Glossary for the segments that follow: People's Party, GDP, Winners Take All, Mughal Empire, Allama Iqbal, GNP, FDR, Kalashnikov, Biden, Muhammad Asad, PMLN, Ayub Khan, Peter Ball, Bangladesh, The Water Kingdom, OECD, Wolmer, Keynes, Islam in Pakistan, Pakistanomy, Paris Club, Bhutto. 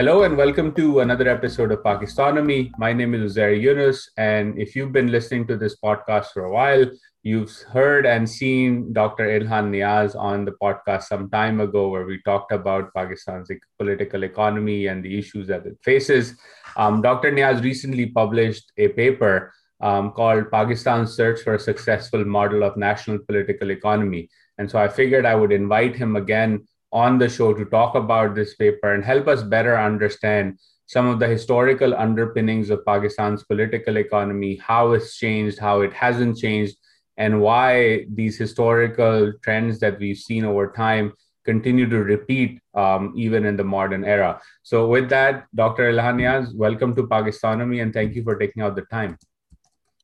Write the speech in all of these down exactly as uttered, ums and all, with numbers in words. Hello and welcome to another episode of Pakistanomy. My name is Uzair Yunus, and if you've been listening to this podcast for a while, you've heard and seen Doctor Ilhan Niaz on the podcast some time ago, where we talked about Pakistan's political economy and the issues that it faces. Um, Doctor Niaz recently published a paper um, called Pakistan's Search for a Successful Model of National Political Economy. And so I figured I would invite him again on the show to talk about this paper and help us better understand some of the historical underpinnings of Pakistan's political economy, how it's changed, how it hasn't changed, and why these historical trends that we've seen over time continue to repeat um, even in the modern era. So with that, Doctor Ilhan Niaz, welcome to Pakistanomy, and thank you for taking out the time.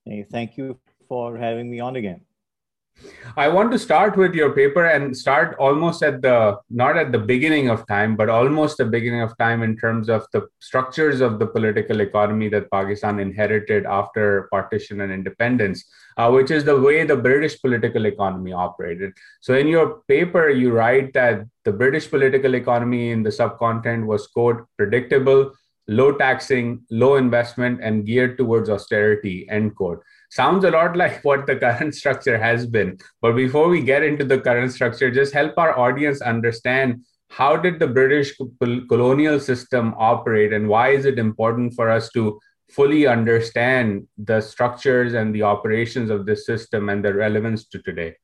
Hey, thank you for having me on again. I want to start with your paper and start almost at the, not at the beginning of time, but almost the beginning of time in terms of the structures of the political economy that Pakistan inherited after partition and independence, uh, which is the way the British political economy operated. So in your paper, you write that the British political economy in the subcontinent was, quote, predictable, low taxing, low investment, and geared towards austerity, end quote. Sounds a lot like what the current structure has been. But before we get into the current structure, just help our audience understand, how did the British colonial system operate, and why is it important for us to fully understand the structures and the operations of this system and their relevance to today?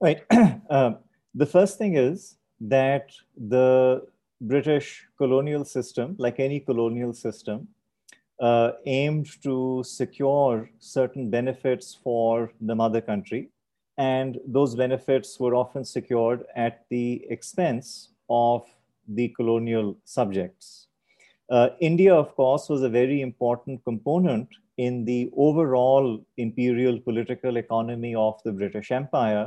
Right. uh, the first thing is that the British colonial system, like any colonial system, Uh, aimed to secure certain benefits for the mother country. And those benefits were often secured at the expense of the colonial subjects. Uh, India, of course, was a very important component in the overall imperial political economy of the British Empire,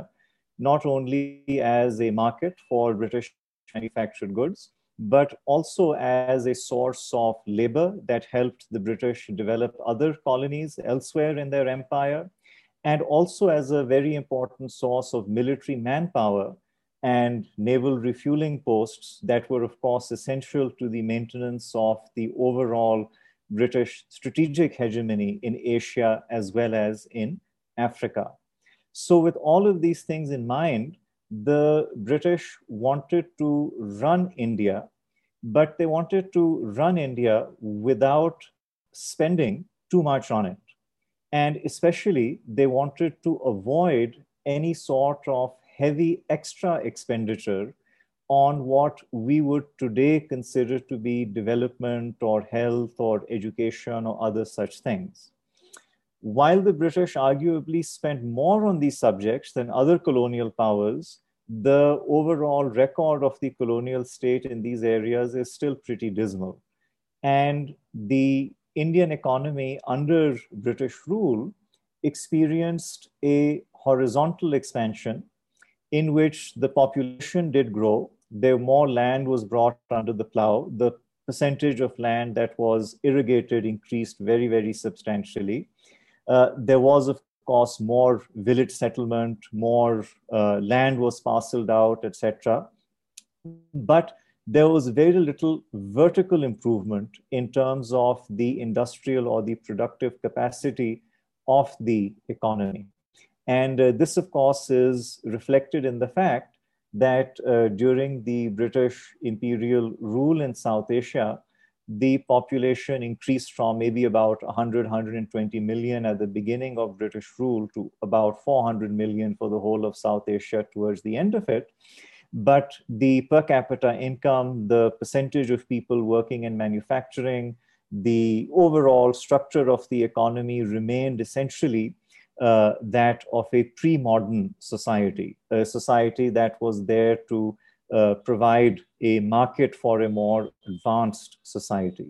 not only as a market for British manufactured goods, but also as a source of labor that helped the British develop other colonies elsewhere in their empire, and also as a very important source of military manpower and naval refueling posts that were, of course, essential to the maintenance of the overall British strategic hegemony in Asia as well as in Africa. So with all of these things in mind, the British wanted to run India, but they wanted to run India without spending too much on it. And especially, they wanted to avoid any sort of heavy extra expenditure on what we would today consider to be development or health or education or other such things. While the British arguably spent more on these subjects than other colonial powers, the overall record of the colonial state in these areas is still pretty dismal. And the Indian economy under British rule experienced a horizontal expansion in which the population did grow. There more land was brought under the plow. The percentage of land that was irrigated increased very, very substantially. Uh, there was, of course, more village settlement, more uh, land was parceled out, et cetera. But there was very little vertical improvement in terms of the industrial or the productive capacity of the economy. And uh, this, of course, is reflected in the fact that uh, during the British imperial rule in South Asia, the population increased from maybe about one hundred, one hundred twenty million at the beginning of British rule to about four hundred million for the whole of South Asia towards the end of it. But the per capita income, the percentage of people working in manufacturing, the overall structure of the economy remained essentially uh, that of a pre-modern society, a society that was there to Uh, provide a market for a more advanced society.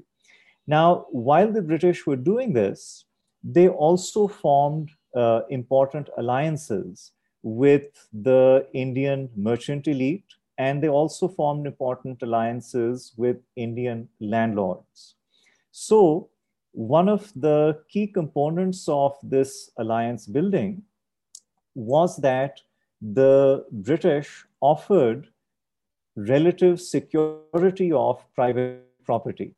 Now, while the British were doing this, they also formed uh, important alliances with the Indian merchant elite, and they also formed important alliances with Indian landlords. So, one of the key components of this alliance building was that the British offered relative security of private property,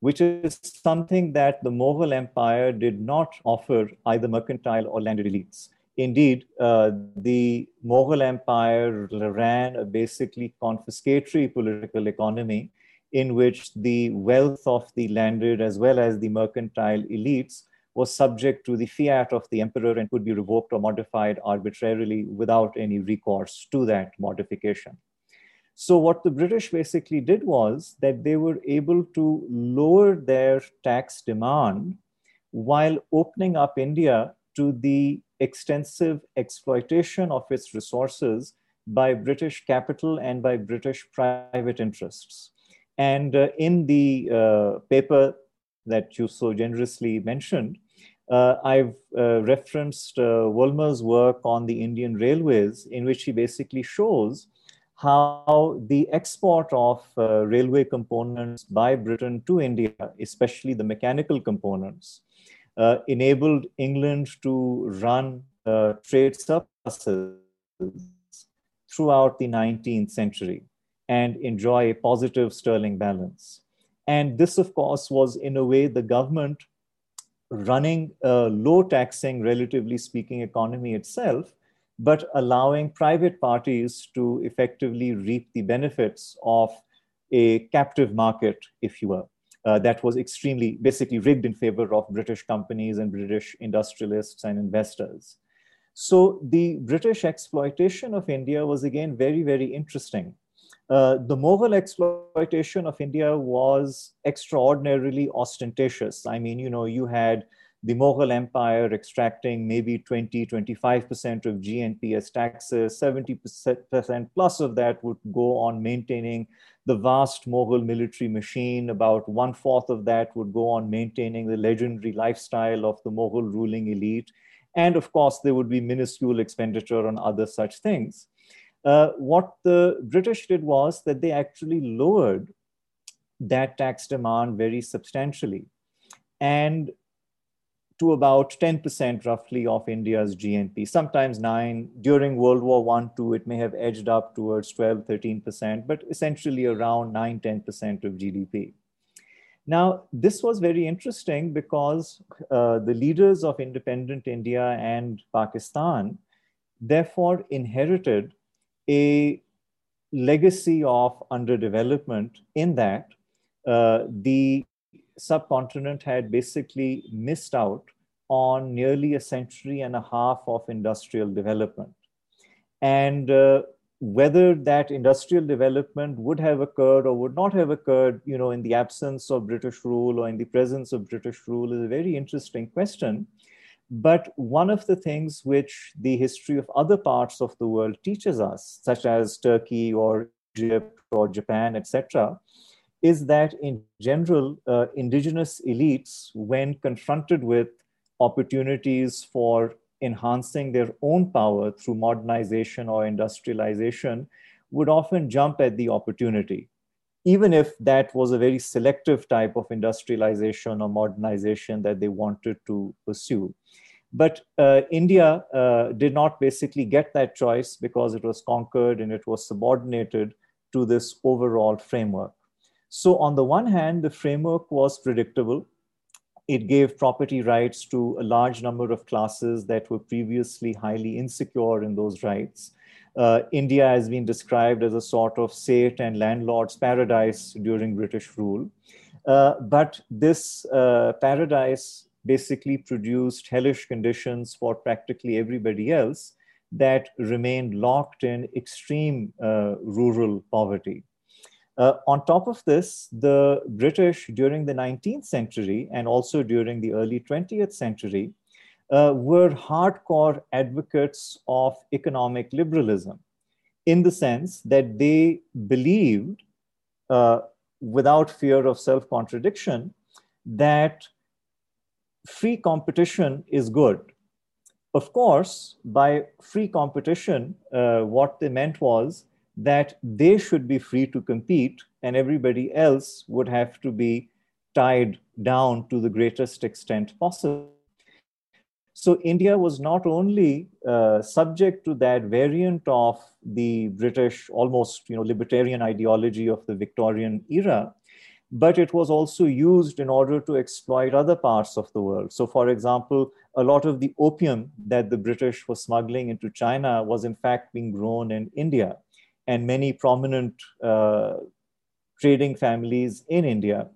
which is something that the Mughal Empire did not offer either mercantile or landed elites. Indeed, uh, the Mughal Empire ran a basically confiscatory political economy in which the wealth of the landed as well as the mercantile elites was subject to the fiat of the emperor and could be revoked or modified arbitrarily without any recourse to that modification. So what the British basically did was that they were able to lower their tax demand while opening up India to the extensive exploitation of its resources by British capital and by British private interests. And uh, in the uh, paper that you so generously mentioned, uh, I've uh, referenced uh, Wolmer's work on the Indian railways, in which he basically shows how the export of uh, railway components by Britain to India, especially the mechanical components, uh, enabled England to run uh, trade surpluses throughout the nineteenth century and enjoy a positive sterling balance. And this, of course, was in a way the government running a low taxing, relatively speaking, economy itself, but allowing private parties to effectively reap the benefits of a captive market, if you will, uh, that was extremely basically rigged in favor of British companies and British industrialists and investors. So the British exploitation of India was again very, very interesting. Uh, the Mughal exploitation of India was extraordinarily ostentatious. I mean, you know, you had the Mughal Empire extracting maybe twenty, twenty-five percent of G N P as taxes, seventy percent plus of that would go on maintaining the vast Mughal military machine. About one fourth of that would go on maintaining the legendary lifestyle of the Mughal ruling elite. And of course, there would be minuscule expenditure on other such things. Uh, what the British did was that they actually lowered that tax demand very substantially, and to about ten percent roughly of India's G N P, sometimes nine. During World War One, Two, it may have edged up towards twelve, thirteen percent, but essentially around nine, ten percent of G D P. Now, this was very interesting because uh, the leaders of independent India and Pakistan therefore inherited a legacy of underdevelopment in that uh, the subcontinent had basically missed out on nearly a century and a half of industrial development. And uh, whether that industrial development would have occurred or would not have occurred, you know, in the absence of British rule or in the presence of British rule is a very interesting question. But one of the things which the history of other parts of the world teaches us, such as Turkey or Egypt or Japan, et cetera, is that in general, uh, indigenous elites, when confronted with opportunities for enhancing their own power through modernization or industrialization, would often jump at the opportunity, even if that was a very selective type of industrialization or modernization that they wanted to pursue. But uh, India uh, did not basically get that choice because it was conquered and it was subordinated to this overall framework. So on the one hand, the framework was predictable. It gave property rights to a large number of classes that were previously highly insecure in those rights. Uh, India has been described as a sort of state and landlord's paradise during British rule. Uh, but this uh, paradise basically produced hellish conditions for practically everybody else that remained locked in extreme uh, rural poverty. Uh, on top of this, the British during the nineteenth century and also during the early twentieth century uh, were hardcore advocates of economic liberalism, in the sense that they believed, uh, without fear of self-contradiction, that free competition is good. Of course, by free competition, uh, what they meant was that they should be free to compete and everybody else would have to be tied down to the greatest extent possible. So India was not only uh, subject to that variant of the British, almost you know, libertarian ideology of the Victorian era, but it was also used in order to exploit other parts of the world. So for example, a lot of the opium that the British were smuggling into China was in fact being grown in India, and many prominent uh, trading families in India,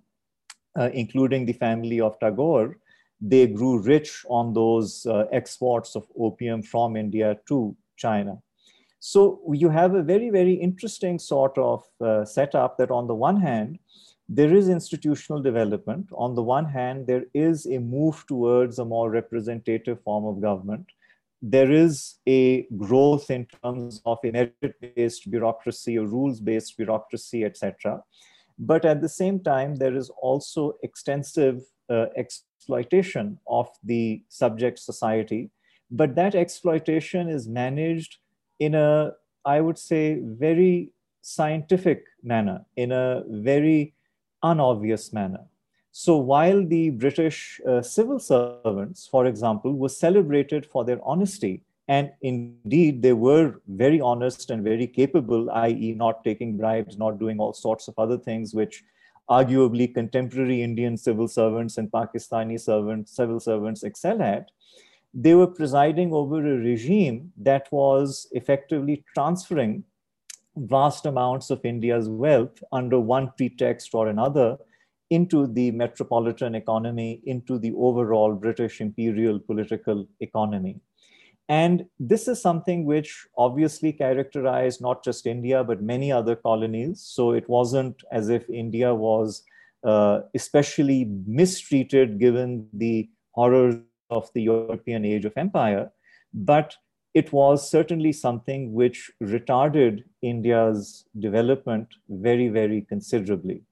uh, including the family of Tagore, they grew rich on those uh, exports of opium from India to China. So you have a very, very interesting sort of uh, setup that on the one hand, there is institutional development. On the one hand, there is a move towards a more representative form of government. There is a growth in terms of a merit-based bureaucracy, a rules-based bureaucracy, et cetera. But at the same time, there is also extensive uh, exploitation of the subject society. But that exploitation is managed in a, I would say, very scientific manner, in a very unobvious manner. So while the British uh, civil servants, for example, were celebrated for their honesty, and indeed they were very honest and very capable, that is not taking bribes, not doing all sorts of other things which arguably contemporary Indian civil servants and Pakistani servants, civil servants excel at, they were presiding over a regime that was effectively transferring vast amounts of India's wealth under one pretext or another into the metropolitan economy, into the overall British imperial political economy. And this is something which obviously characterized not just India, but many other colonies. So it wasn't as if India was uh, especially mistreated given the horrors of the European age of empire, but it was certainly something which retarded India's development very, very considerably.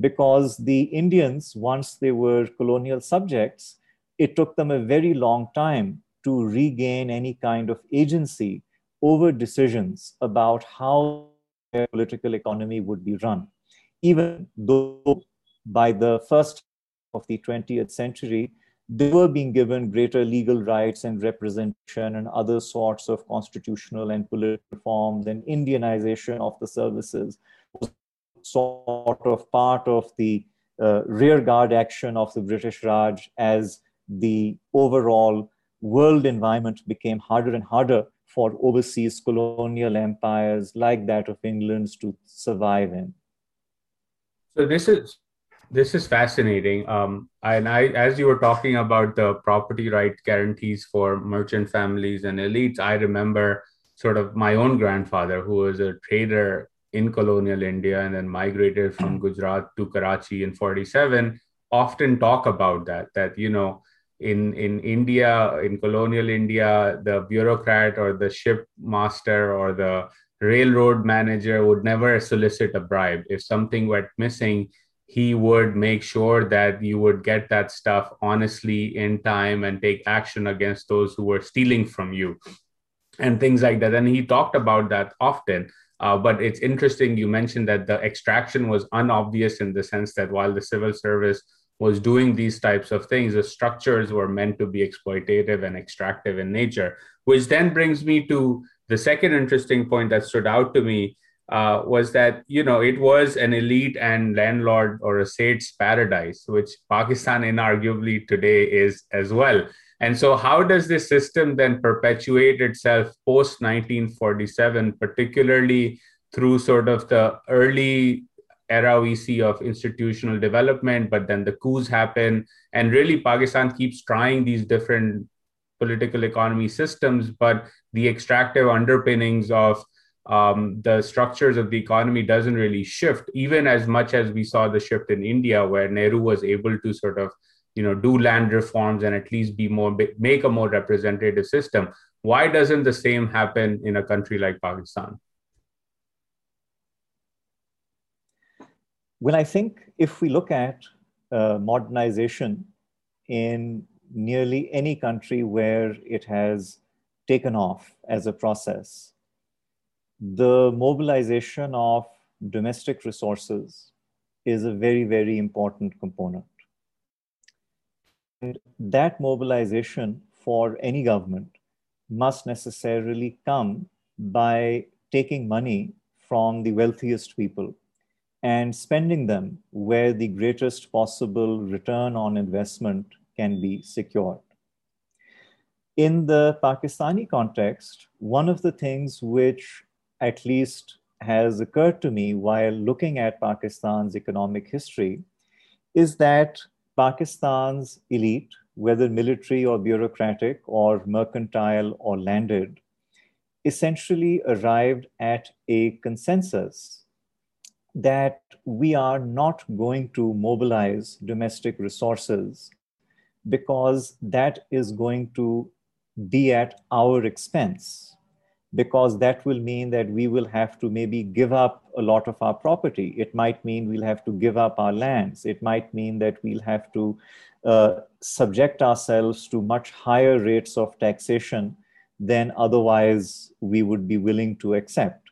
Because the Indians, once they were colonial subjects, it took them a very long time to regain any kind of agency over decisions about how their political economy would be run. Even though by the first half of the twentieth century, they were being given greater legal rights and representation and other sorts of constitutional and political reforms, and Indianization of the services was sort of part of the uh, rearguard action of the British Raj as the overall world environment became harder and harder for overseas colonial empires like that of England to survive in. So this is This is fascinating. Um, and I, as you were talking about the property right guarantees for merchant families and elites, I remember sort of my own grandfather, who was a trader in colonial India and then migrated from Gujarat to Karachi in forty-seven, often talk about that, that, you know, in, in India, in colonial India, the bureaucrat or the ship master or the railroad manager would never solicit a bribe. If something went missing, he would make sure that you would get that stuff honestly in time and take action against those who were stealing from you and things like that. And he talked about that often. Uh, but it's interesting, you mentioned that the extraction was unobvious in the sense that while the civil service was doing these types of things, the structures were meant to be exploitative and extractive in nature, which then brings me to the second interesting point that stood out to me, Uh, was that, you know, it was an elite and landlord or a state's paradise, which Pakistan inarguably today is as well. And so how does this system then perpetuate itself post nineteen forty-seven, particularly through sort of the early era we see of institutional development, but then the coups happen and really Pakistan keeps trying these different political economy systems, but the extractive underpinnings of Um, the structures of the economy doesn't really shift, even as much as we saw the shift in India, where Nehru was able to sort of, you know, do land reforms and at least be more, make a more representative system. Why doesn't the same happen in a country like Pakistan? Well, I think if we look at uh, modernization in nearly any country where it has taken off as a process, the mobilization of domestic resources is a very, very important component. And that mobilization for any government must necessarily come by taking money from the wealthiest people and spending them where the greatest possible return on investment can be secured. In the Pakistani context, one of the things which at least has occurred to me while looking at Pakistan's economic history is that Pakistan's elite, whether military or bureaucratic or mercantile or landed, essentially arrived at a consensus that we are not going to mobilize domestic resources because that is going to be at our expense, because that will mean that we will have to maybe give up a lot of our property. It might mean we'll have to give up our lands. It might mean that we'll have to uh, subject ourselves to much higher rates of taxation than otherwise we would be willing to accept.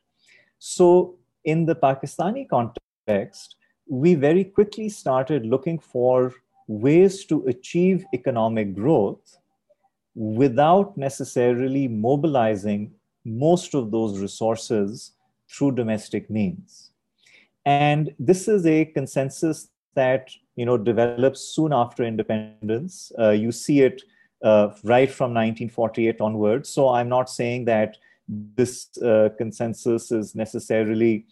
So in the Pakistani context, we very quickly started looking for ways to achieve economic growth without necessarily mobilizing most of those resources through domestic means. And this is a consensus that, you know, develops soon after independence. Uh, you see it uh, right from nineteen forty-eight onwards. So I'm not saying that this uh, consensus is necessarily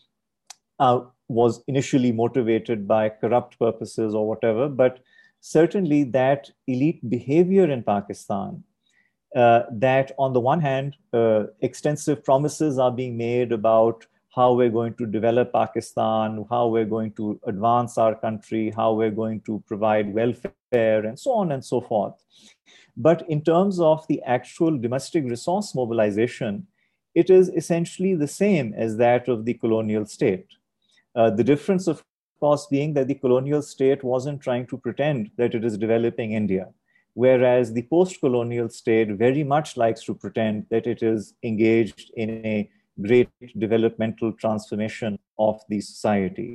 uh, was initially motivated by corrupt purposes or whatever, but certainly that elite behavior in Pakistan, Uh, that on the one hand, uh, extensive promises are being made about how we're going to develop Pakistan, how we're going to advance our country, how we're going to provide welfare, and so on and so forth. But in terms of the actual domestic resource mobilization, it is essentially the same as that of the colonial state. Uh, the difference, of course, being that the colonial state wasn't trying to pretend that it is developing India, whereas the post-colonial state very much likes to pretend that it is engaged in a great developmental transformation of the society.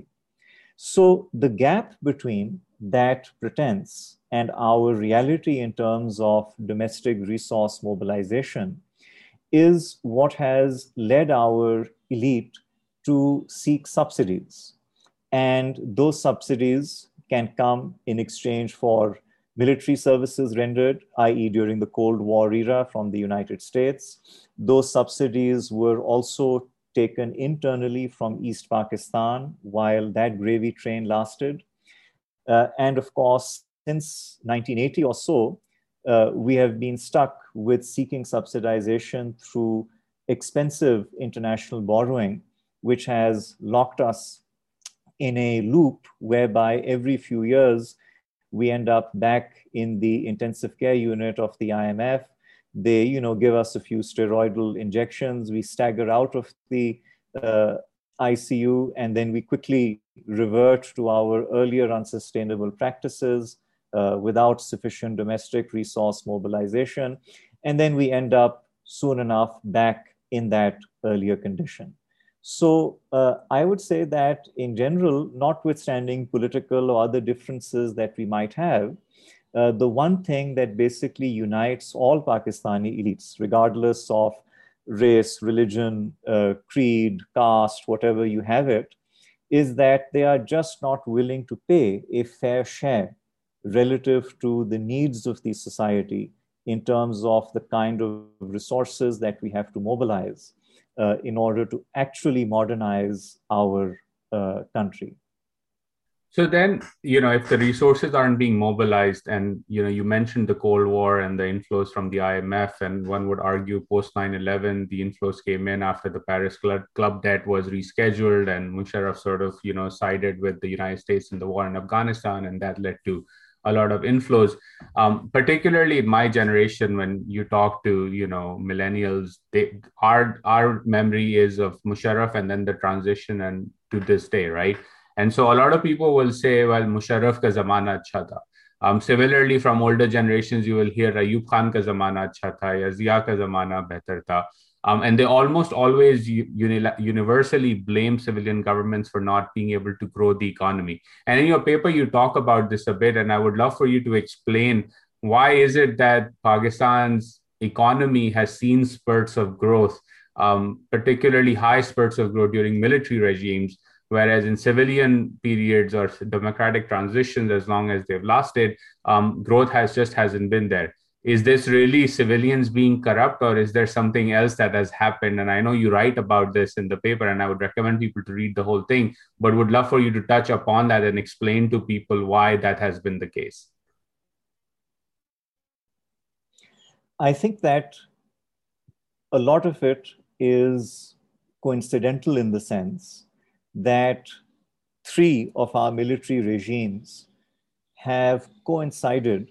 So the gap between that pretense and our reality in terms of domestic resource mobilization is what has led our elite to seek subsidies. And those subsidies can come in exchange for military services rendered, that is during the Cold War era from the United States. Those subsidies were also taken internally from East Pakistan while that gravy train lasted. Uh, and of course, since nineteen eighty or so, uh, we have been stuck with seeking subsidization through expensive international borrowing, which has locked us in a loop whereby every few years, we end up back in the intensive care unit of the I M F. They, you know, give us a few steroidal injections. We stagger out of the uh, I C U, and then we quickly revert to our earlier unsustainable practices uh, without sufficient domestic resource mobilization. And then we end up soon enough back in that earlier condition. So uh, I would say that in general, notwithstanding political or other differences that we might have, uh, the one thing that basically unites all Pakistani elites, regardless of race, religion, uh, creed, caste, whatever you have it, is that they are just not willing to pay a fair share relative to the needs of the society in terms of the kind of resources that we have to mobilize Uh, in order to actually modernize our uh, country. So then, you know, if the resources aren't being mobilized, and, you know, you mentioned the Cold War and the inflows from the I M F, and one would argue post nine eleven, the inflows came in after the Paris Club, Club debt was rescheduled, and Musharraf sort of, you know, sided with the United States in the war in Afghanistan, and that led to a lot of inflows, um, particularly my generation. When you talk to, you know, millennials, they, our, our memory is of Musharraf and then the transition and to this day, right? And so a lot of people will say, well, Musharraf ka zamana achha tha. Um, similarly, from older generations, you will hear Ayub Khan ka zamana achha tha, ya Zia ka zamana behtar tha. Um, and they almost always universally blame civilian governments for not being able to grow the economy. And in your paper, you talk about this a bit, and I would love for you to explain why is it that Pakistan's economy has seen spurts of growth, um, particularly high spurts of growth during military regimes, whereas in civilian periods or democratic transitions, as long as they've lasted, um, growth has just hasn't been there. Is this really civilians being corrupt, or is there something else that has happened? And I know you write about this in the paper, and I would recommend people to read the whole thing, but would love for you to touch upon that and explain to people why that has been the case. I think that a lot of it is coincidental in the sense that three of our military regimes have coincided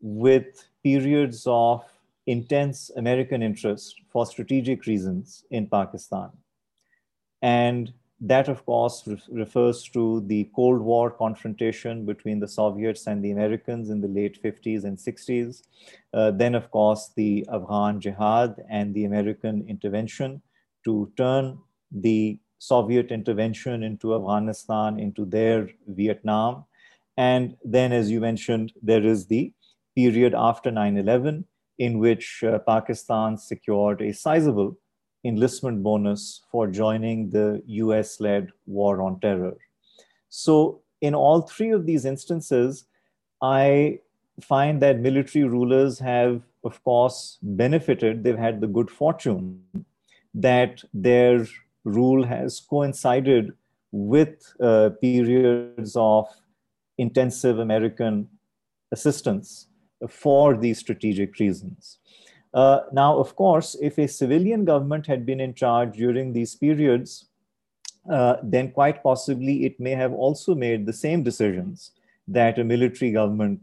with periods of intense American interest for strategic reasons in Pakistan. And that, of course, re- refers to the Cold War confrontation between the Soviets and the Americans in the late fifties and sixties. Uh, then, of course, the Afghan jihad and the American intervention to turn the Soviet intervention into Afghanistan, into their Vietnam. And then, as you mentioned, there is the period after nine eleven, in which uh, Pakistan secured a sizable enlistment bonus for joining the U S-led war on terror. So in all three of these instances, I find that military rulers have, of course, benefited. They've had the good fortune that their rule has coincided with uh, periods of intensive American assistance for these strategic reasons. Uh, now, of course, if a civilian government had been in charge during these periods, uh, then quite possibly it may have also made the same decisions that a military government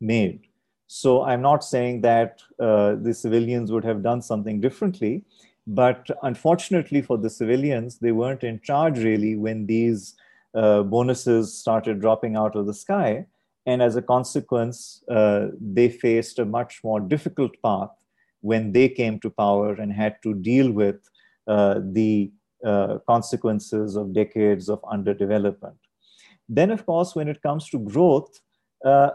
made. So I'm not saying that uh, the civilians would have done something differently, but unfortunately for the civilians, they weren't in charge really when these uh, bonuses started dropping out of the sky. And as a consequence, uh, they faced a much more difficult path when they came to power and had to deal with uh, the uh, consequences of decades of underdevelopment. Then, of course, when it comes to growth, uh,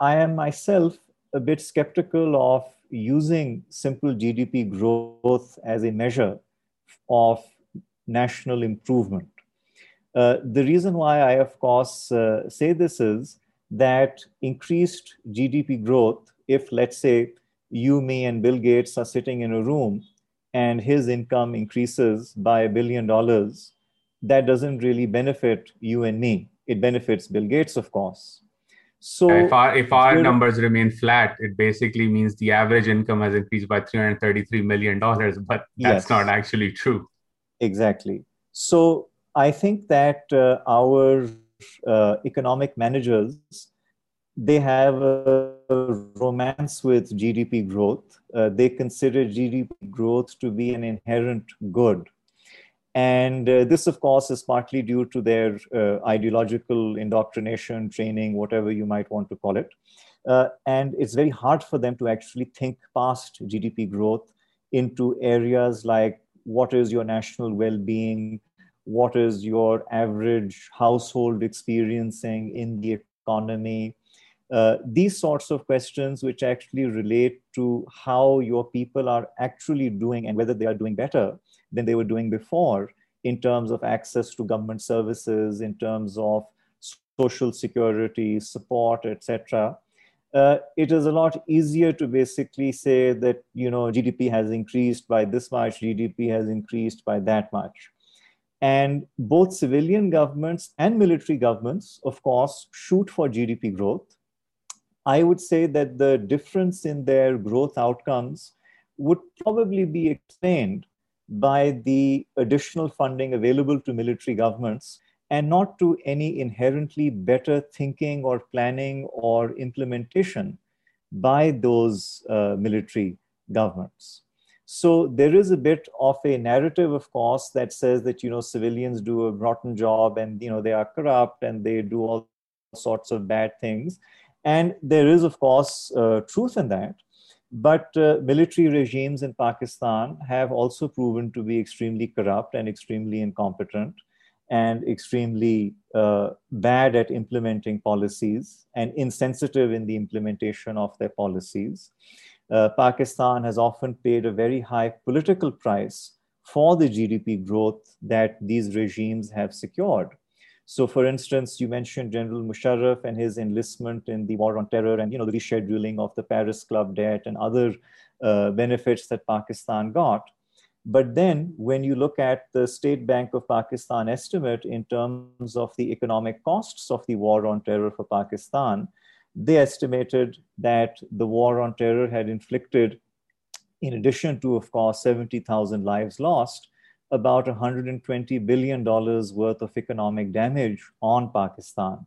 I am myself a bit skeptical of using simple G D P growth as a measure of national improvement. Uh, the reason why I, of course, uh, say this is that increased G D P growth, if let's say you, me, and Bill Gates are sitting in a room and his income increases by a billion dollars, that doesn't really benefit you and me. It benefits Bill Gates, of course. So if our, if our numbers remain flat, it basically means the average income has increased by three hundred thirty-three million dollars, but that's yes, not actually true. Exactly. So I think that uh, our Uh, economic managers, they have a, a romance with G D P growth. Uh, they consider G D P growth to be an inherent good. And uh, this, of course, is partly due to their uh, ideological indoctrination, training, whatever you might want to call it. Uh, and it's very hard for them to actually think past G D P growth into areas like what is your national well-being, what is your average household experiencing in the economy? Uh, these sorts of questions which actually relate to how your people are actually doing and whether they are doing better than they were doing before in terms of access to government services, in terms of social security, support, et cetera. Uh, it is a lot easier to basically say that, you know, G D P has increased by this much, G D P has increased by that much. And both civilian governments and military governments, of course, shoot for G D P growth. I would say that the difference in their growth outcomes would probably be explained by the additional funding available to military governments and not to any inherently better thinking or planning or implementation by those uh, military governments. So there is a bit of a narrative, of course, that says that, you know, civilians do a rotten job and, you know, they are corrupt and they do all sorts of bad things. And there is, of course, uh, truth in that. But uh, military regimes in Pakistan have also proven to be extremely corrupt and extremely incompetent. and extremely uh, bad at implementing policies and insensitive in the implementation of their policies. Uh, Pakistan has often paid a very high political price for the G D P growth that these regimes have secured. So for instance, you mentioned General Musharraf and his enlistment in the war on terror and, you know, the rescheduling of the Paris Club debt and other uh, benefits that Pakistan got. But then when you look at the State Bank of Pakistan estimate in terms of the economic costs of the war on terror for Pakistan, they estimated that the war on terror had inflicted, in addition to, of course, seventy thousand lives lost, about one hundred twenty billion dollars worth of economic damage on Pakistan.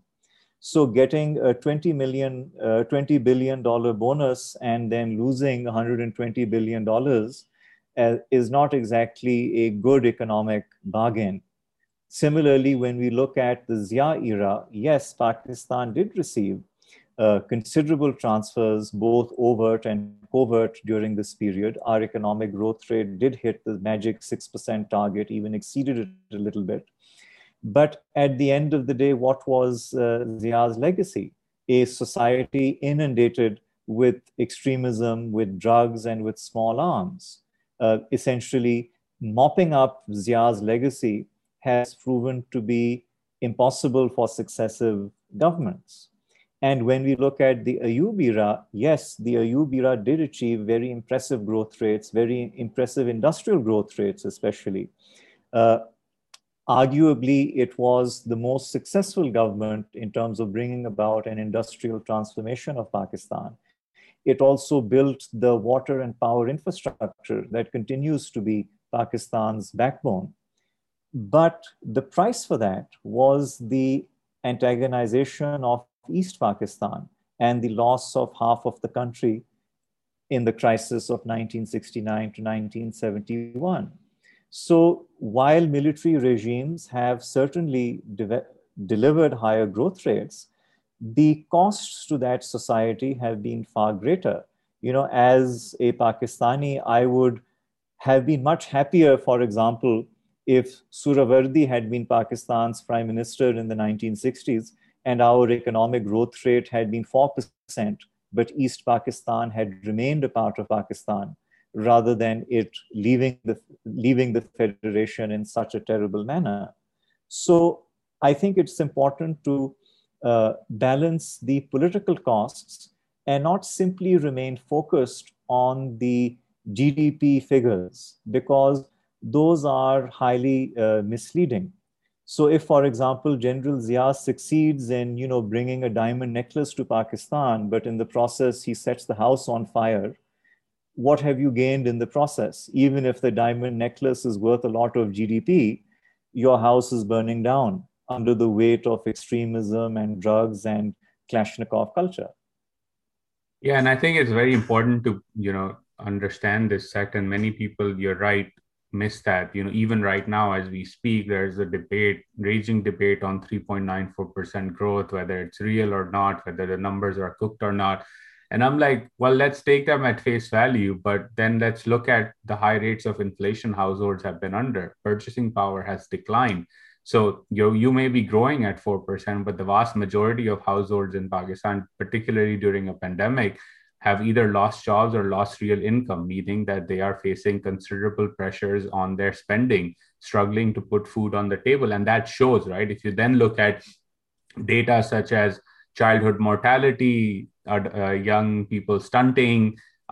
So getting a twenty million, uh, twenty billion dollars bonus and then losing one hundred twenty billion dollars uh, is not exactly a good economic bargain. Similarly, when we look at the Zia era, yes, Pakistan did receive Uh, considerable transfers, both overt and covert, during this period. Our economic growth rate did hit the magic six percent target, even exceeded it a little bit. But at the end of the day, what was uh, Zia's legacy? A society inundated with extremism, with drugs, and with small arms. Uh, essentially, mopping up Zia's legacy has proven to be impossible for successive governments. And when we look at the Ayub era, yes, the Ayub era did achieve very impressive growth rates, very impressive industrial growth rates especially. Uh, arguably, it was the most successful government in terms of bringing about an industrial transformation of Pakistan. It also built the water and power infrastructure that continues to be Pakistan's backbone. But the price for that was the antagonization of East Pakistan and the loss of half of the country in the crisis of nineteen sixty-nine to nineteen seventy-one. So while military regimes have certainly de- delivered higher growth rates, the costs to that society have been far greater. You know, as a Pakistani, I would have been much happier, for example, if Surawardi had been Pakistan's prime minister in the nineteen sixties and our economic growth rate had been four percent, but East Pakistan had remained a part of Pakistan rather than it leaving the, leaving the federation in such a terrible manner. So I think it's important to uh, balance the political costs and not simply remain focused on the G D P figures, because those are highly uh, misleading. So if, for example, General Zia succeeds in, you know, bringing a diamond necklace to Pakistan, but in the process he sets the house on fire, what have you gained in the process? Even if the diamond necklace is worth a lot of G D P, your house is burning down under the weight of extremism and drugs and Kalashnikov culture. Yeah, and I think it's very important to, you know, understand this sect, and many people, you're right, miss that. You know, even right now as we speak, there's a debate, raging debate on three point nine four percent growth, whether it's real or not, whether the numbers are cooked or not. And I'm like, well, let's take them at face value, but then let's look at the high rates of inflation households have been under. Purchasing power has declined. So you, you may be growing at four percent, but the vast majority of households in Pakistan, particularly during a pandemic, have either lost jobs or lost real income, meaning that they are facing considerable pressures on their spending, struggling to put food on the table. And that shows, right? If you then look at data such as childhood mortality, uh, uh, young people stunting,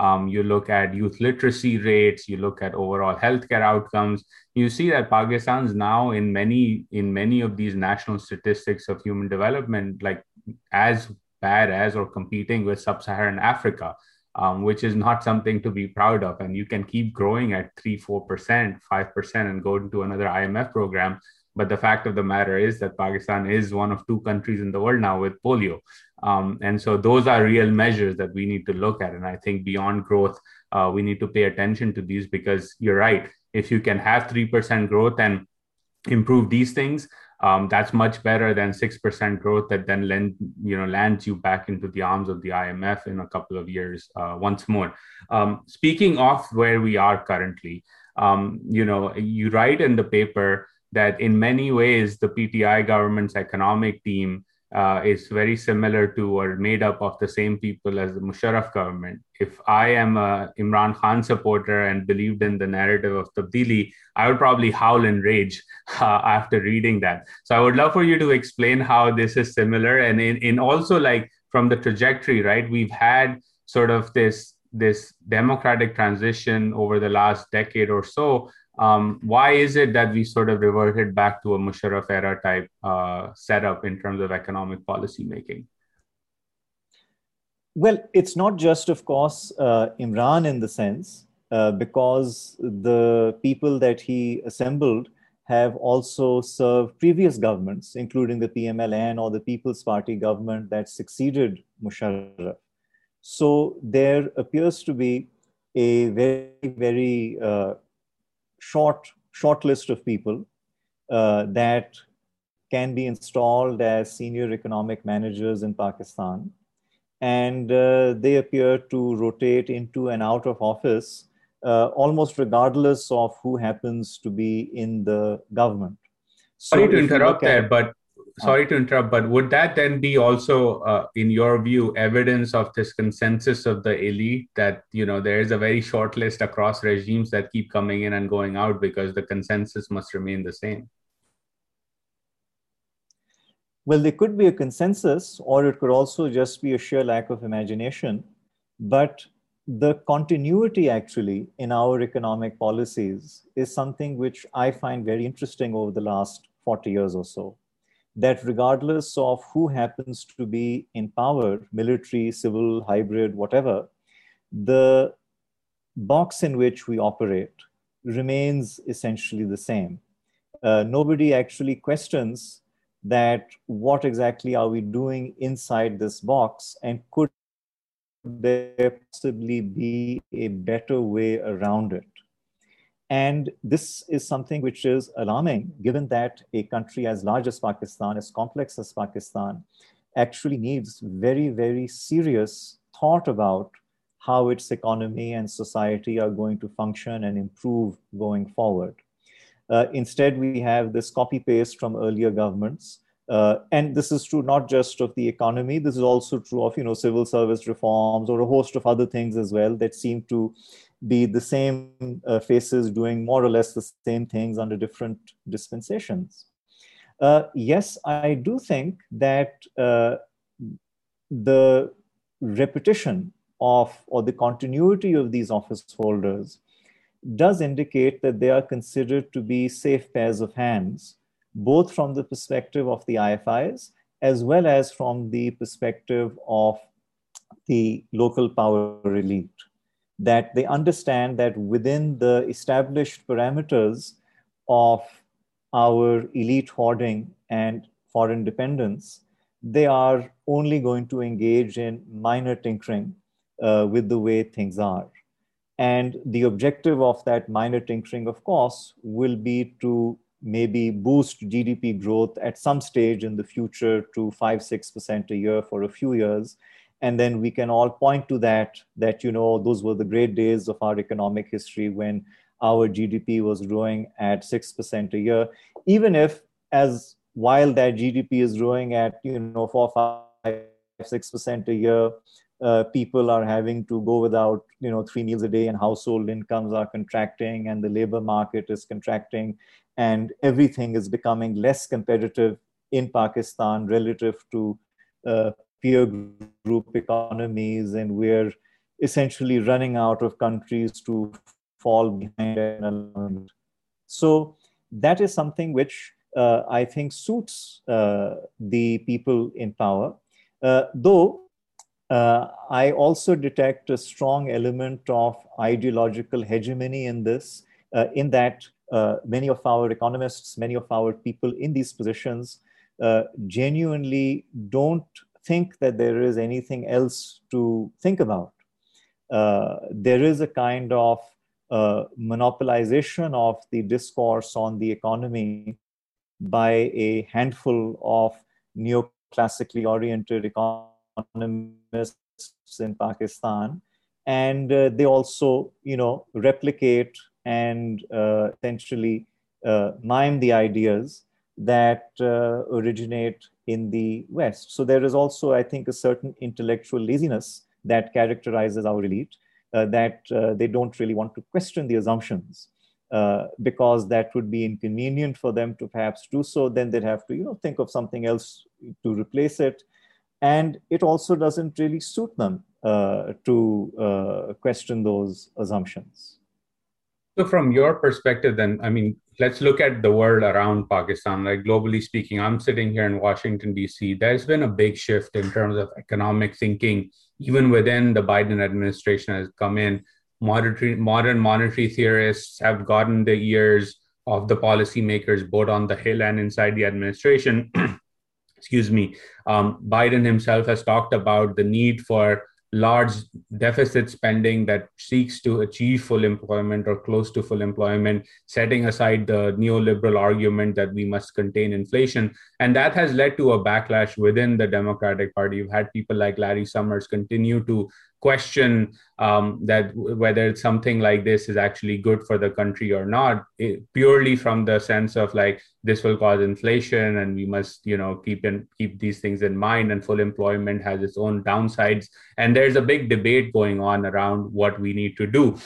um, you look at youth literacy rates, you look at overall healthcare outcomes, you see that Pakistan's now in many, in many of these national statistics of human development, like as bad as or competing with sub-Saharan Africa, um, which is not something to be proud of. And you can keep growing at three, four percent, five percent and go into another I M F program. But the fact of the matter is that Pakistan is one of two countries in the world now with polio. Um, and so those are real measures that we need to look at. And I think beyond growth, uh, we need to pay attention to these, because you're right. If you can have three percent growth and improve these things, Um, that's much better than six percent growth that then lend, you know, lands you back into the arms of the I M F in a couple of years uh, once more. Um, speaking of where we are currently, um, you know, you write in the paper that in many ways, the P T I government's economic team uh, is very similar to or made up of the same people as the Musharraf government. If I am a Imran Khan supporter and believed in the narrative of Tabdili, I would probably howl in rage uh, after reading that. So I would love for you to explain how this is similar. And in, in also like from the trajectory, right, we've had sort of this this democratic transition over the last decade or so. Um, why is it that we sort of reverted back to a Musharraf era type uh, setup in terms of economic policy making? Well, it's not just, of course, uh, Imran in the sense, uh, because the people that he assembled have also served previous governments, including the P M L N or the People's Party government that succeeded Musharraf. So there appears to be a very, very uh, short, short list of people uh, that can be installed as senior economic managers in Pakistan. And uh, they appear to rotate into and out of office, uh, almost regardless of who happens to be in the government. So sorry to interrupt there, but Sorry to interrupt, but would that then be also, uh, in your view, evidence of this consensus of the elite that, you know, there is a very short list across regimes that keep coming in and going out because the consensus must remain the same? Well, there could be a consensus, or it could also just be a sheer lack of imagination. But the continuity actually in our economic policies is something which I find very interesting over the last forty years or so. That regardless of who happens to be in power, military, civil, hybrid, whatever, the box in which we operate remains essentially the same. Uh, nobody actually questions that what exactly are we doing inside this box, and could there possibly be a better way around it? And this is something which is alarming, given that a country as large as Pakistan, as complex as Pakistan, actually needs very, very serious thought about how its economy and society are going to function and improve going forward. Uh, instead, we have this copy-paste from earlier governments. Uh, and this is true not just of the economy, this is also true of, you know, civil service reforms or a host of other things as well that seem to be the same uh, faces doing more or less the same things under different dispensations. Uh, yes, I do think that uh, the repetition of or the continuity of these office holders does indicate that they are considered to be safe pairs of hands, both from the perspective of the I F Is as well as from the perspective of the local power elite. That they understand that within the established parameters of our elite hoarding and foreign dependence, they are only going to engage in minor tinkering uh, with the way things are. And the objective of that minor tinkering, of course, will be to maybe boost G D P growth at some stage in the future to five, six percent a year for a few years. And then we can all point to that, that, you know, those were the great days of our economic history when our G D P was growing at six percent a year, even if as while that G D P is growing at, you know, four, five, six percent a year, uh, people are having to go without, you know, three meals a day, and household incomes are contracting, and the labor market is contracting, and everything is becoming less competitive in Pakistan relative to uh, peer group economies, and we're essentially running out of countries to fall behind. So that is something which uh, I think suits uh, the people in power. Uh, though uh, I also detect a strong element of ideological hegemony in this, uh, in that uh, many of our economists, many of our people in these positions uh, genuinely don't think that there is anything else to think about. Uh, there is a kind of uh, monopolization of the discourse on the economy by a handful of neoclassically oriented economists in Pakistan. And uh, they also, you know, replicate and uh, essentially uh, mime the ideas that uh, originate in the West. So there is also, I think, a certain intellectual laziness that characterizes our elite, uh, that uh, they don't really want to question the assumptions uh, because that would be inconvenient for them to perhaps do so. Then they'd have to, you know, think of something else to replace it. And it also doesn't really suit them uh, to uh, question those assumptions. So from your perspective then, I mean, let's look at the world around Pakistan. Like globally speaking, I'm sitting here in Washington, D C. There's been a big shift in terms of economic thinking, even within the Biden administration has come in. Monetary, modern monetary theorists have gotten the ears of the policymakers, both on the Hill and inside the administration. Excuse me. Um, Biden himself has talked about the need for large deficit spending that seeks to achieve full employment or close to full employment, setting aside the neoliberal argument that we must contain inflation. And that has led to a backlash within the Democratic Party. You've had people like Larry Summers continue to question um, that whether something like this is actually good for the country or not, it, purely from the sense of like, this will cause inflation and we must, you know, keep in, keep these things in mind, and full employment has its own downsides. And there's a big debate going on around what we need to do.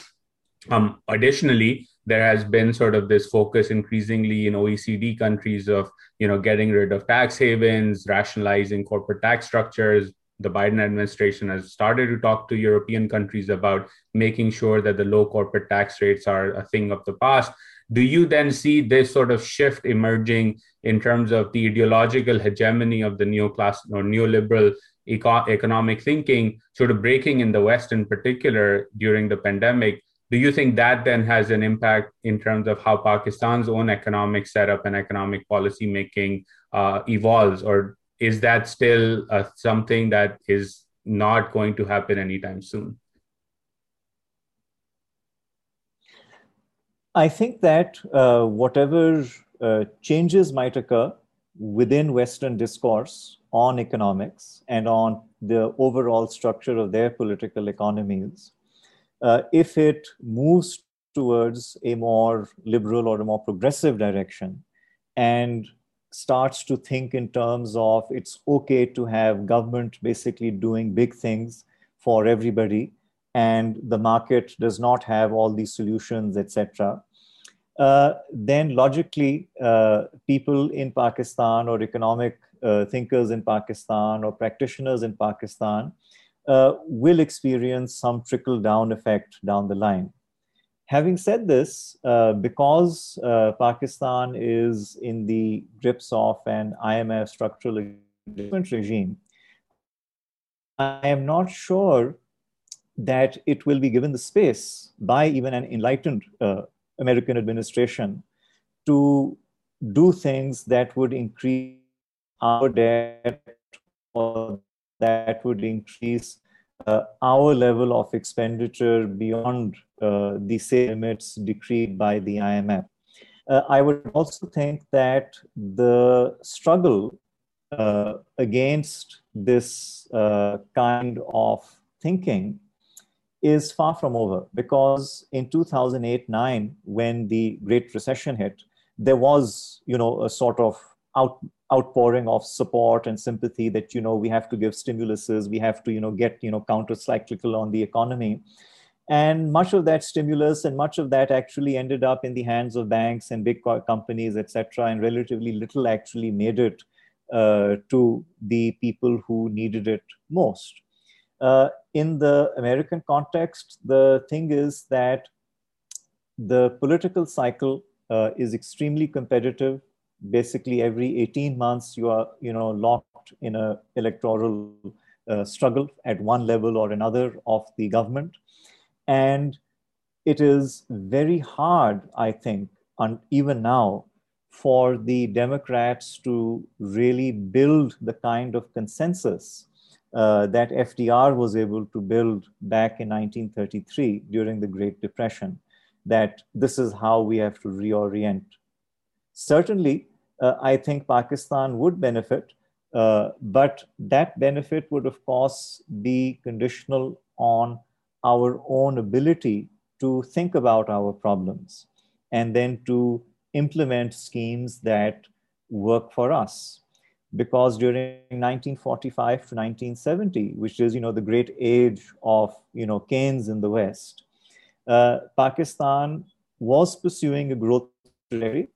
Um, additionally, there has been sort of this focus increasingly in O E C D countries of, you know, getting rid of tax havens, rationalizing corporate tax structures. The Biden administration has started to talk to European countries about making sure that the low corporate tax rates are a thing of the past. Do you then see this sort of shift emerging in terms of the ideological hegemony of the neoclassical or neoliberal eco- economic thinking sort of breaking in the West in particular during the pandemic? Do you think that then has an impact in terms of how Pakistan's own economic setup and economic policymaking uh, evolves, or is that still uh, something that is not going to happen anytime soon? I think that uh, whatever uh, changes might occur within Western discourse on economics and on the overall structure of their political economies, uh, if it moves towards a more liberal or a more progressive direction and starts to think in terms of it's okay to have government basically doing big things for everybody and the market does not have all these solutions, et cetera, uh, then logically uh, people in Pakistan or economic uh, thinkers in Pakistan or practitioners in Pakistan uh, will experience some trickle-down effect down the line. Having said this, uh, because uh, Pakistan is in the grips of an I M F structural adjustment regime, I am not sure that it will be given the space by even an enlightened uh, American administration to do things that would increase our debt or that would increase Uh, our level of expenditure beyond uh, the safe limits decreed by the I M F. Uh, I would also think that the struggle uh, against this uh, kind of thinking is far from over, because in two thousand eight nine, when the Great Recession hit, there was, you know, a sort of out outpouring of support and sympathy that, you know, we have to give stimuluses, we have to, you know, get, you know, counter-cyclical on the economy. And much of that stimulus and much of that actually ended up in the hands of banks and big companies, et cetera, and relatively little actually made it uh, to the people who needed it most. Uh, in the American context, the thing is that the political cycle uh, is extremely competitive. Basically, every eighteen months, you are, you know, locked in an electoral uh, struggle at one level or another of the government. And it is very hard, I think, and even now, for the Democrats to really build the kind of consensus uh, that F D R was able to build back in nineteen thirty-three during the Great Depression, that this is how we have to reorient. Certainly, uh, I think Pakistan would benefit, uh, but that benefit would, of course, be conditional on our own ability to think about our problems and then to implement schemes that work for us. Because during nineteen forty-five to nineteen seventy, which is, you know, the great age of, you know, Keynes in the West, uh, Pakistan was pursuing a growth trajectory.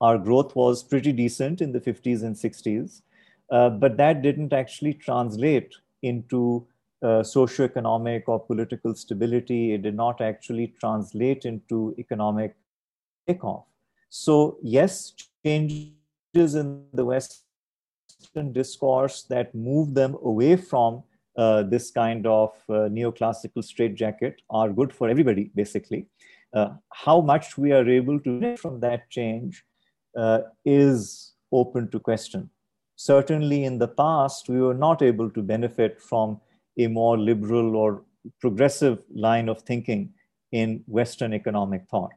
Our growth was pretty decent in the fifties and sixties, uh, but that didn't actually translate into uh, socioeconomic or political stability. It did not actually translate into economic takeoff. So yes, changes in the West discourse that move them away from uh, this kind of uh, neoclassical straitjacket are good for everybody, basically. Uh, how much we are able to get from that change uh, is open to question. Certainly in the past, we were not able to benefit from a more liberal or progressive line of thinking in Western economic thought.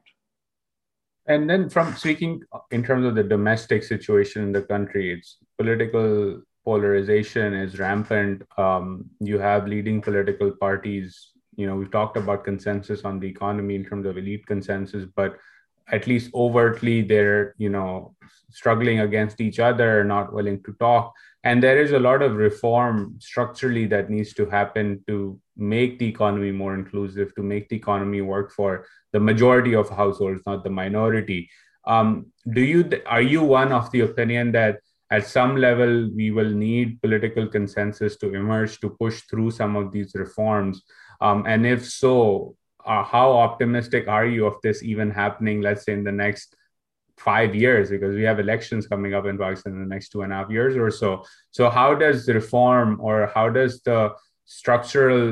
And then from speaking in terms of the domestic situation in the country, it's political polarization is rampant. Um, you have leading political parties. You know, we've talked about consensus on the economy in terms of elite consensus, but at least overtly they're, you know, struggling against each other, not willing to talk. And there is a lot of reform structurally that needs to happen to make the economy more inclusive, to make the economy work for the majority of households, not the minority. Um, do you th- are you one of the opinion that at some level we will need political consensus to emerge to push through some of these reforms? Um, and if so, Uh, how optimistic are you of this even happening, let's say in the next five years, because we have elections coming up in Pakistan in the next two and a half years or so. So how does reform or how does the structural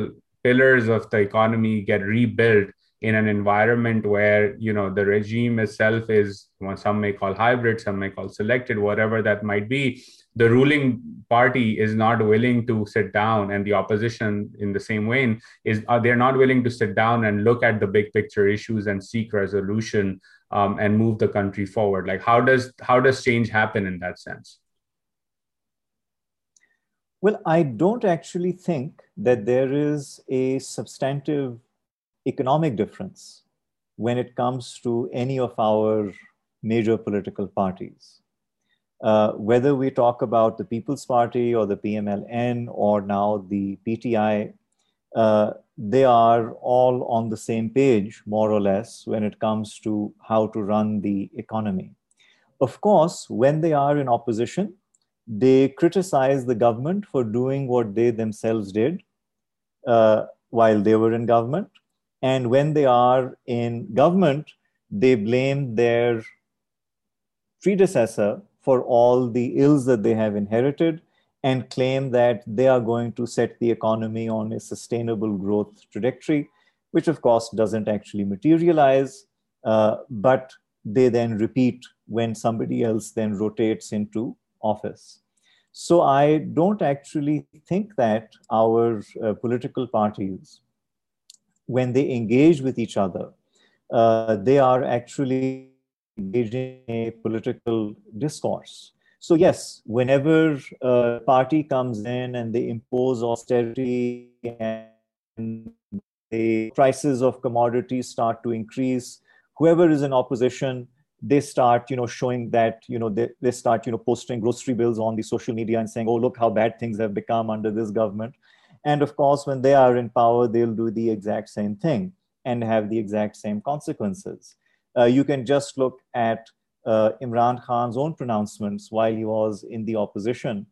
pillars of the economy get rebuilt in an environment where, you know, the regime itself is, well, some may call hybrid, some may call selected, whatever that might be. The ruling party is not willing to sit down, and the opposition in the same vein is uh, they're not willing to sit down and look at the big picture issues and seek resolution um, and move the country forward. Like, how does how does change happen in that sense? Well, I don't actually think that there is a substantive economic difference when it comes to any of our major political parties. Uh, whether we talk about the People's Party or the P M L N or now the P T I, uh, they are all on the same page, more or less, when it comes to how to run the economy. Of course, when they are in opposition, they criticize the government for doing what they themselves did uh, while they were in government. And when they are in government, they blame their predecessor for all the ills that they have inherited and claim that they are going to set the economy on a sustainable growth trajectory, which of course doesn't actually materialize, uh, but they then repeat when somebody else then rotates into office. So I don't actually think that our uh, political parties, when they engage with each other, uh, they are actually engaging in a political discourse. So yes, whenever a party comes in and they impose austerity and the prices of commodities start to increase, whoever is in opposition, they start, you know, showing that, you know, they, they start, you know, posting grocery bills on the social media and saying, oh, look how bad things have become under this government. And of course, when they are in power, they'll do the exact same thing and have the exact same consequences. Uh, you can just look at uh, Imran Khan's own pronouncements while he was in the opposition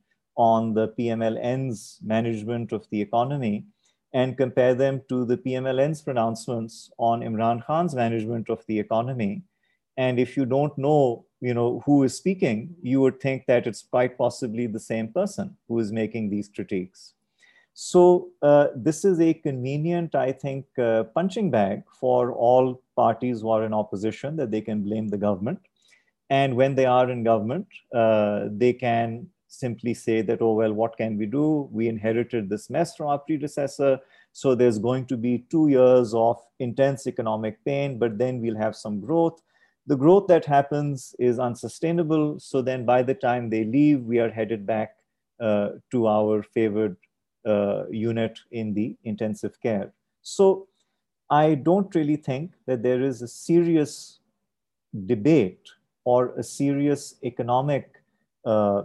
on the P M L N's management of the economy and compare them to the P M L N's pronouncements on Imran Khan's management of the economy. And if you don't know, you know, who is speaking, you would think that it's quite possibly the same person who is making these critiques. So uh, this is a convenient, I think, uh, punching bag for all parties who are in opposition, that they can blame the government. And when they are in government, uh, they can simply say that, oh, well, what can we do? We inherited this mess from our predecessor. So there's going to be two years of intense economic pain, but then we'll have some growth. The growth that happens is unsustainable. So then by the time they leave, we are headed back uh, to our favored Uh, unit in the intensive care. So I don't really think that there is a serious debate or a serious economic uh,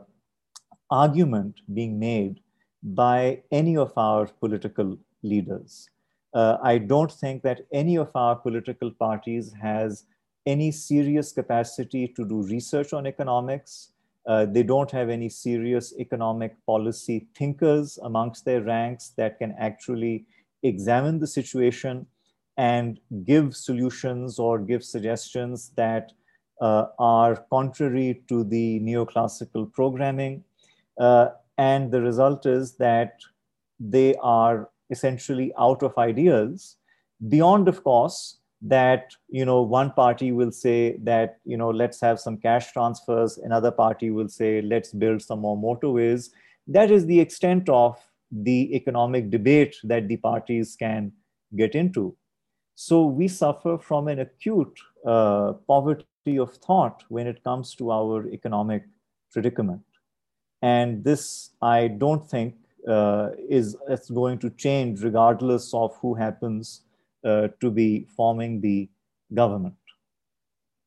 argument being made by any of our political leaders. Uh, I don't think that any of our political parties has any serious capacity to do research on economics. Uh, they don't have any serious economic policy thinkers amongst their ranks that can actually examine the situation and give solutions or give suggestions that uh, are contrary to the neoclassical programming. Uh, and the result is that they are essentially out of ideas, beyond, of course, that, you know, one party will say that, you know, let's have some cash transfers. Another party will say, let's build some more motorways. That is the extent of the economic debate that the parties can get into. So we suffer from an acute uh, poverty of thought when it comes to our economic predicament. And this, I don't think, uh, is it's going to change regardless of who happens Uh, to be forming the government.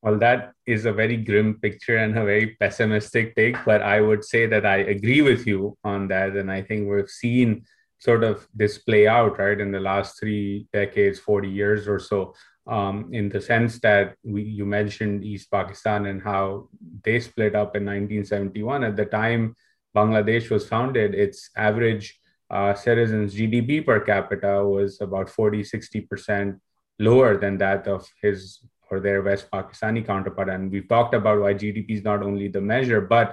Well, that is a very grim picture and a very pessimistic take, but I would say that I agree with you on that. And I think we've seen sort of this play out, right, in the last three decades, forty years or so, um, in the sense that we, you mentioned East Pakistan and how they split up in nineteen seventy-one. At the time Bangladesh was founded, its average Uh, citizens' G D P per capita was about forty, sixty percent lower than that of his or their West Pakistani counterpart. And we've talked about why G D P is not only the measure, but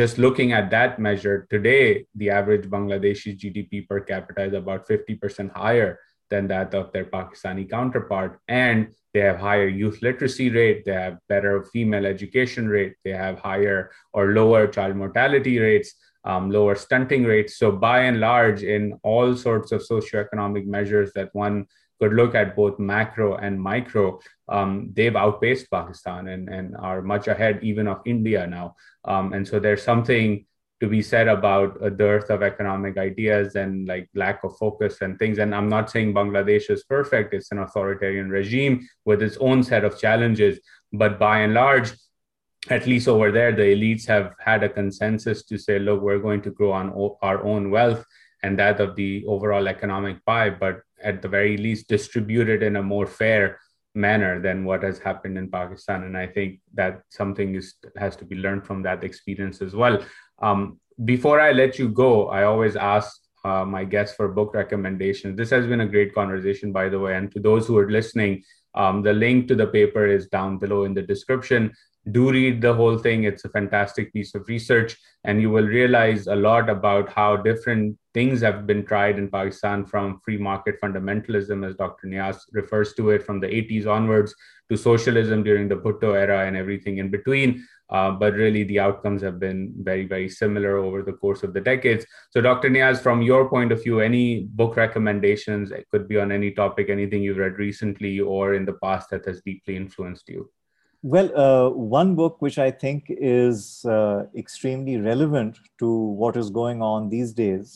just looking at that measure today, the average Bangladeshi G D P per capita is about fifty percent higher than that of their Pakistani counterpart. And they have higher youth literacy rate, they have better female education rate, they have higher or lower child mortality rates, Um, lower stunting rates. So by and large, in all sorts of socioeconomic measures that one could look at, both macro and micro, um, they've outpaced Pakistan and, and are much ahead even of India now. Um, and so there's something to be said about a dearth of economic ideas and like lack of focus and things. And I'm not saying Bangladesh is perfect. It's an authoritarian regime with its own set of challenges. But by and large, at least over there, the elites have had a consensus to say, look, we're going to grow on o- our own wealth and that of the overall economic pie, but at the very least distribute it in a more fair manner than what has happened in Pakistan. And I think that something is, has to be learned from that experience as well. Um, before I let you go, I always ask uh, my guests for book recommendations. This has been a great conversation, by the way. And to those who are listening, um, the link to the paper is down below in the description. Do read the whole thing. It's a fantastic piece of research, and you will realize a lot about how different things have been tried in Pakistan, from free market fundamentalism, as Doctor Niaz refers to it, from the eighties onwards, to socialism during the Bhutto era and everything in between. Uh, but really, the outcomes have been very, very similar over the course of the decades. So Doctor Niaz, from your point of view, any book recommendations? It could be on any topic, anything you've read recently or in the past that has deeply influenced you. Well, uh, one book which I think is uh, extremely relevant to what is going on these days,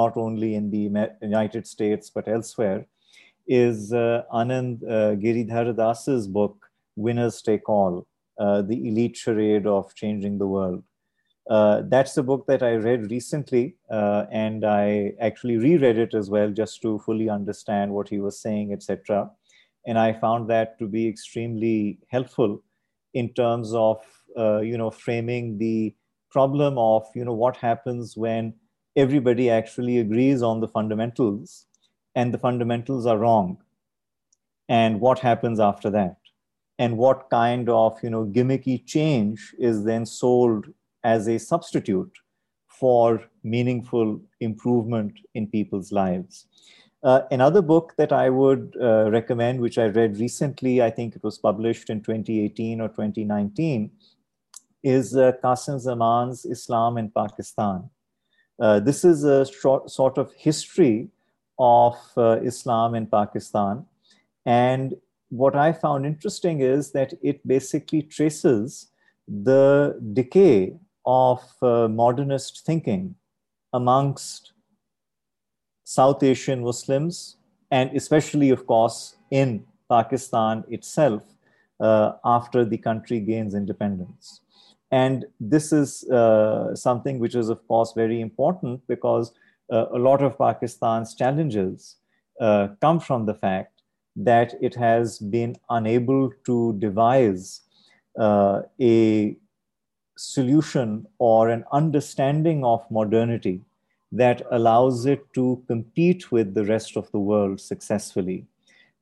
not only in the United States, but elsewhere, is uh, Anand uh, Giridhar Das's book, Winners Take All, uh, The Elite Charade of Changing the World. Uh, that's the book that I read recently, uh, and I actually reread it as well, just to fully understand what he was saying, et cetera. And I found that to be extremely helpful in terms of, uh, you know, framing the problem of, you know, what happens when everybody actually agrees on the fundamentals and the fundamentals are wrong, and what happens after that, and what kind of, you know, gimmicky change is then sold as a substitute for meaningful improvement in people's lives. Uh, another book that I would uh, recommend, which I read recently, I think it was published in twenty eighteen or twenty nineteen, is uh, Qasim Zaman's Islam in Pakistan. Uh, this is a short, sort of history of uh, Islam in Pakistan. And what I found interesting is that it basically traces the decay of uh, modernist thinking amongst South Asian Muslims, and especially, of course, in Pakistan itself, uh, after the country gains independence. And this is uh, something which is, of course, very important because uh, a lot of Pakistan's challenges uh, come from the fact that it has been unable to devise uh, a solution or an understanding of modernity that allows it to compete with the rest of the world successfully.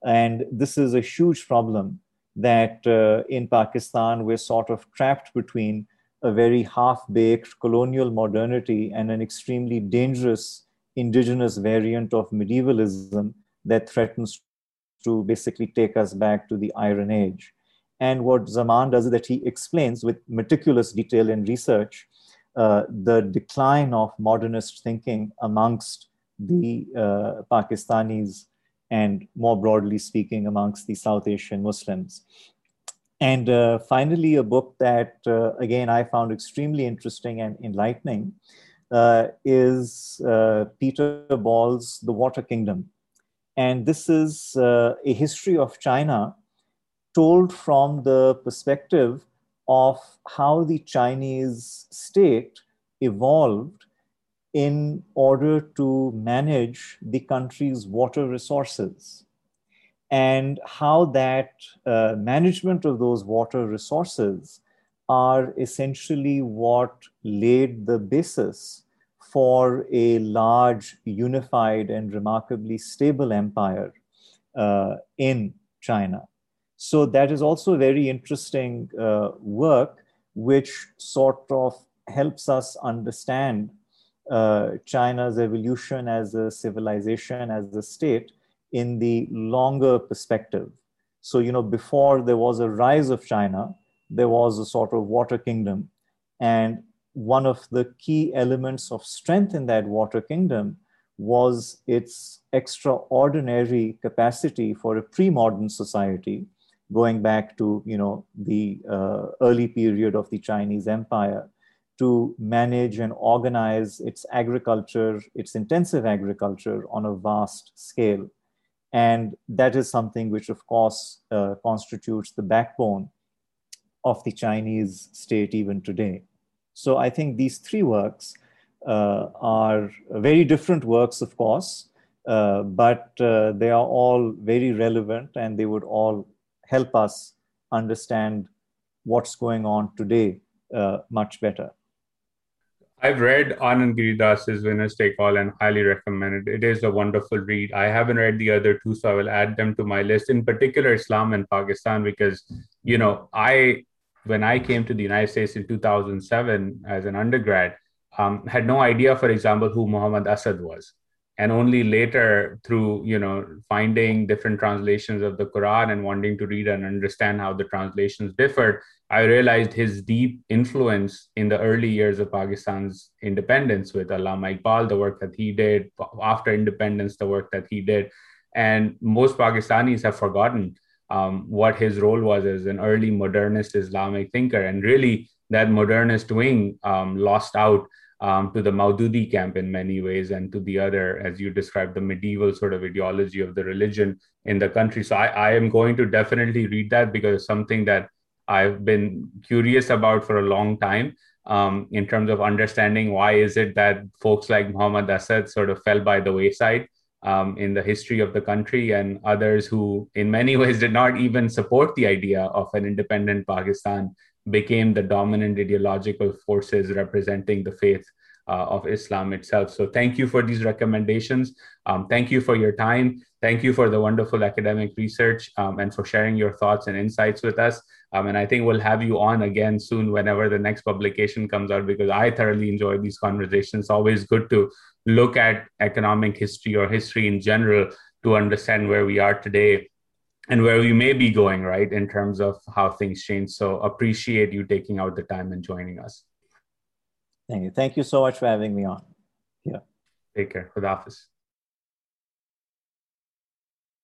And this is a huge problem that uh, in Pakistan, we're sort of trapped between a very half-baked colonial modernity and an extremely dangerous indigenous variant of medievalism that threatens to basically take us back to the Iron Age. And what Zaman does is that he explains with meticulous detail and research Uh, the decline of modernist thinking amongst the uh, Pakistanis and more broadly speaking amongst the South Asian Muslims. And uh, finally, a book that, uh, again, I found extremely interesting and enlightening uh, is uh, Peter Ball's The Water Kingdom. And this is uh, a history of China told from the perspective of how the Chinese state evolved in order to manage the country's water resources and how that uh, management of those water resources are essentially what laid the basis for a large, unified, and remarkably stable empire uh, in China. So that is also very interesting uh, work, which sort of helps us understand uh, China's evolution as a civilization, as a state, in the longer perspective. So, you know, before there was a rise of China, there was a sort of water kingdom. And one of the key elements of strength in that water kingdom was its extraordinary capacity for a pre-modern society, going back to, you know, the uh, early period of the Chinese Empire, to manage and organize its agriculture, its intensive agriculture on a vast scale. And that is something which, of course, uh, constitutes the backbone of the Chinese state even today. So I think these three works uh, are very different works, of course, uh, but uh, they are all very relevant and they would all help us understand what's going on today uh, much better. I've read Anand Giridhas's Winners Take All and highly recommend it. It is a wonderful read. I haven't read the other two, so I will add them to my list, in particular Islam in Pakistan, because, you know, I, when I came to the United States in two thousand seven as an undergrad, um, had no idea, for example, who Muhammad Asad was. And only later, through, you know, finding different translations of the Quran and wanting to read and understand how the translations differed, I realized his deep influence in the early years of Pakistan's independence with Allama Iqbal, the work that he did, after independence, the work that he did. And most Pakistanis have forgotten um, what his role was as an early modernist Islamic thinker. And really, that modernist wing um, lost out Um, to the Maududi camp in many ways, and to the other, as you described, the medieval sort of ideology of the religion in the country. So I, I am going to definitely read that because it's something that I've been curious about for a long time um, in terms of understanding why is it that folks like Muhammad Asad sort of fell by the wayside um, in the history of the country, and others who in many ways did not even support the idea of an independent Pakistan became the dominant ideological forces representing the faith uh, of Islam itself. So thank you for these recommendations. Um, thank you for your time. Thank you for the wonderful academic research um, and for sharing your thoughts and insights with us. Um, and I think we'll have you on again soon whenever the next publication comes out, because I thoroughly enjoy these conversations. It's always good to look at economic history or history in general to understand where we are today and where we may be going, right, in terms of how things change. So appreciate you taking out the time and joining us. Thank you. Thank you so much for having me on. Yeah. Take care. Khuda Hafiz.